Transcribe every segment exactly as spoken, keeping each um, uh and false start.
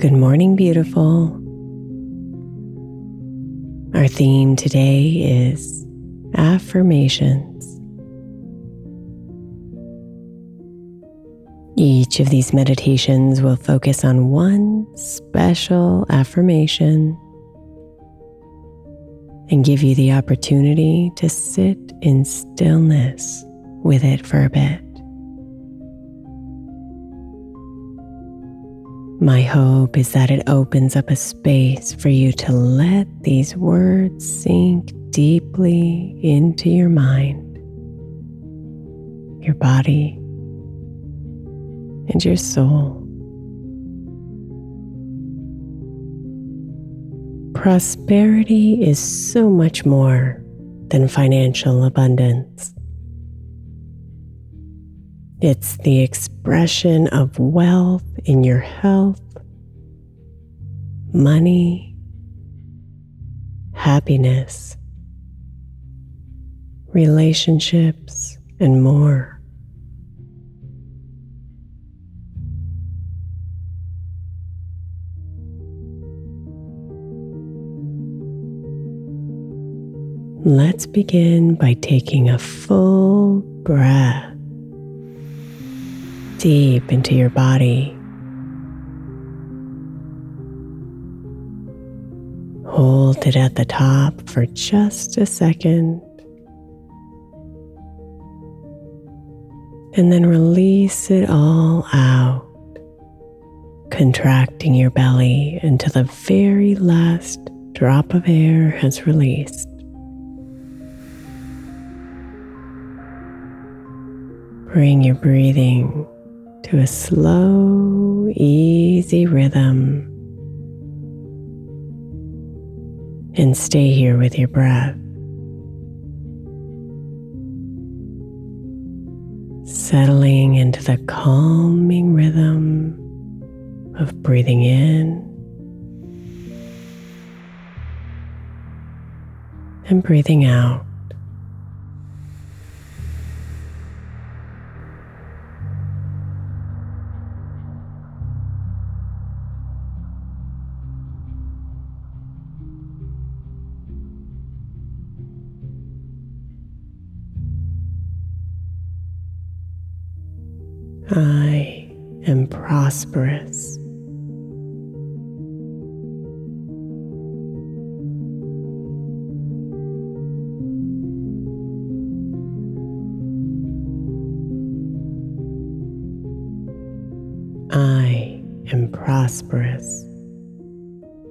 Good morning, beautiful. Our theme today is affirmations. Each of these meditations will focus on one special affirmation and give you the opportunity to sit in stillness with it for a bit. My hope is that it opens up a space for you to let these words sink deeply into your mind, your body, and your soul. Prosperity is so much more than financial abundance. It's the expression of wealth in your health, money, happiness, relationships, and more. Let's begin by taking a full breath deep into your body. Hold it at the top for just a second, and then release it all out, contracting your belly until the very last drop of air has released. Bring your breathing to a slow, easy rhythm, and stay here with your breath. Settling into the calming rhythm of breathing in and breathing out. I am prosperous. I am prosperous.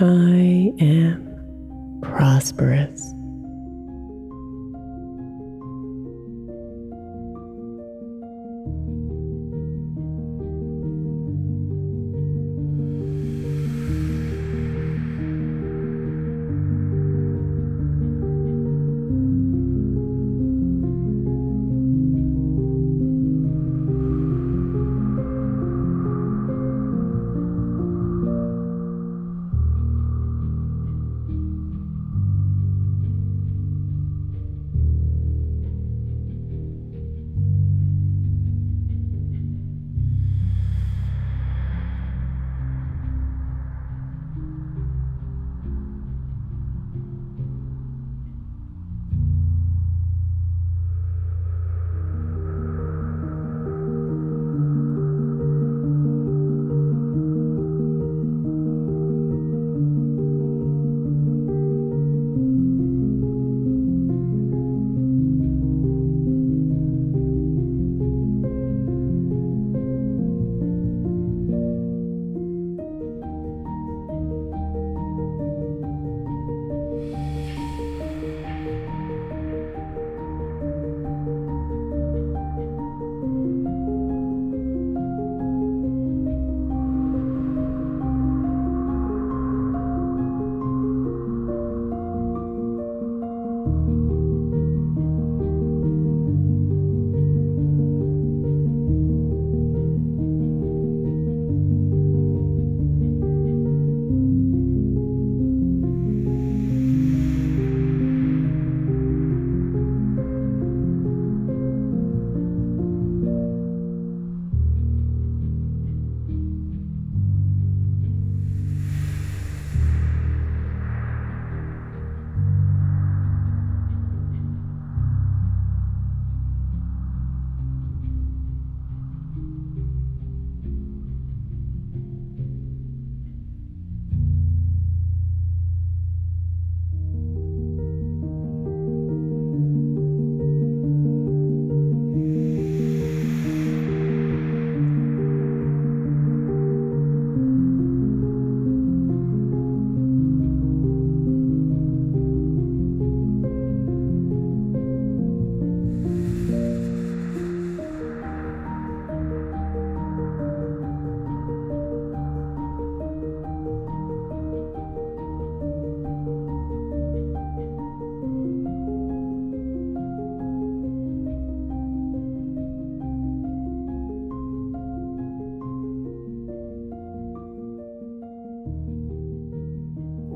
I am prosperous.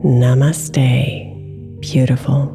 Namaste, beautiful.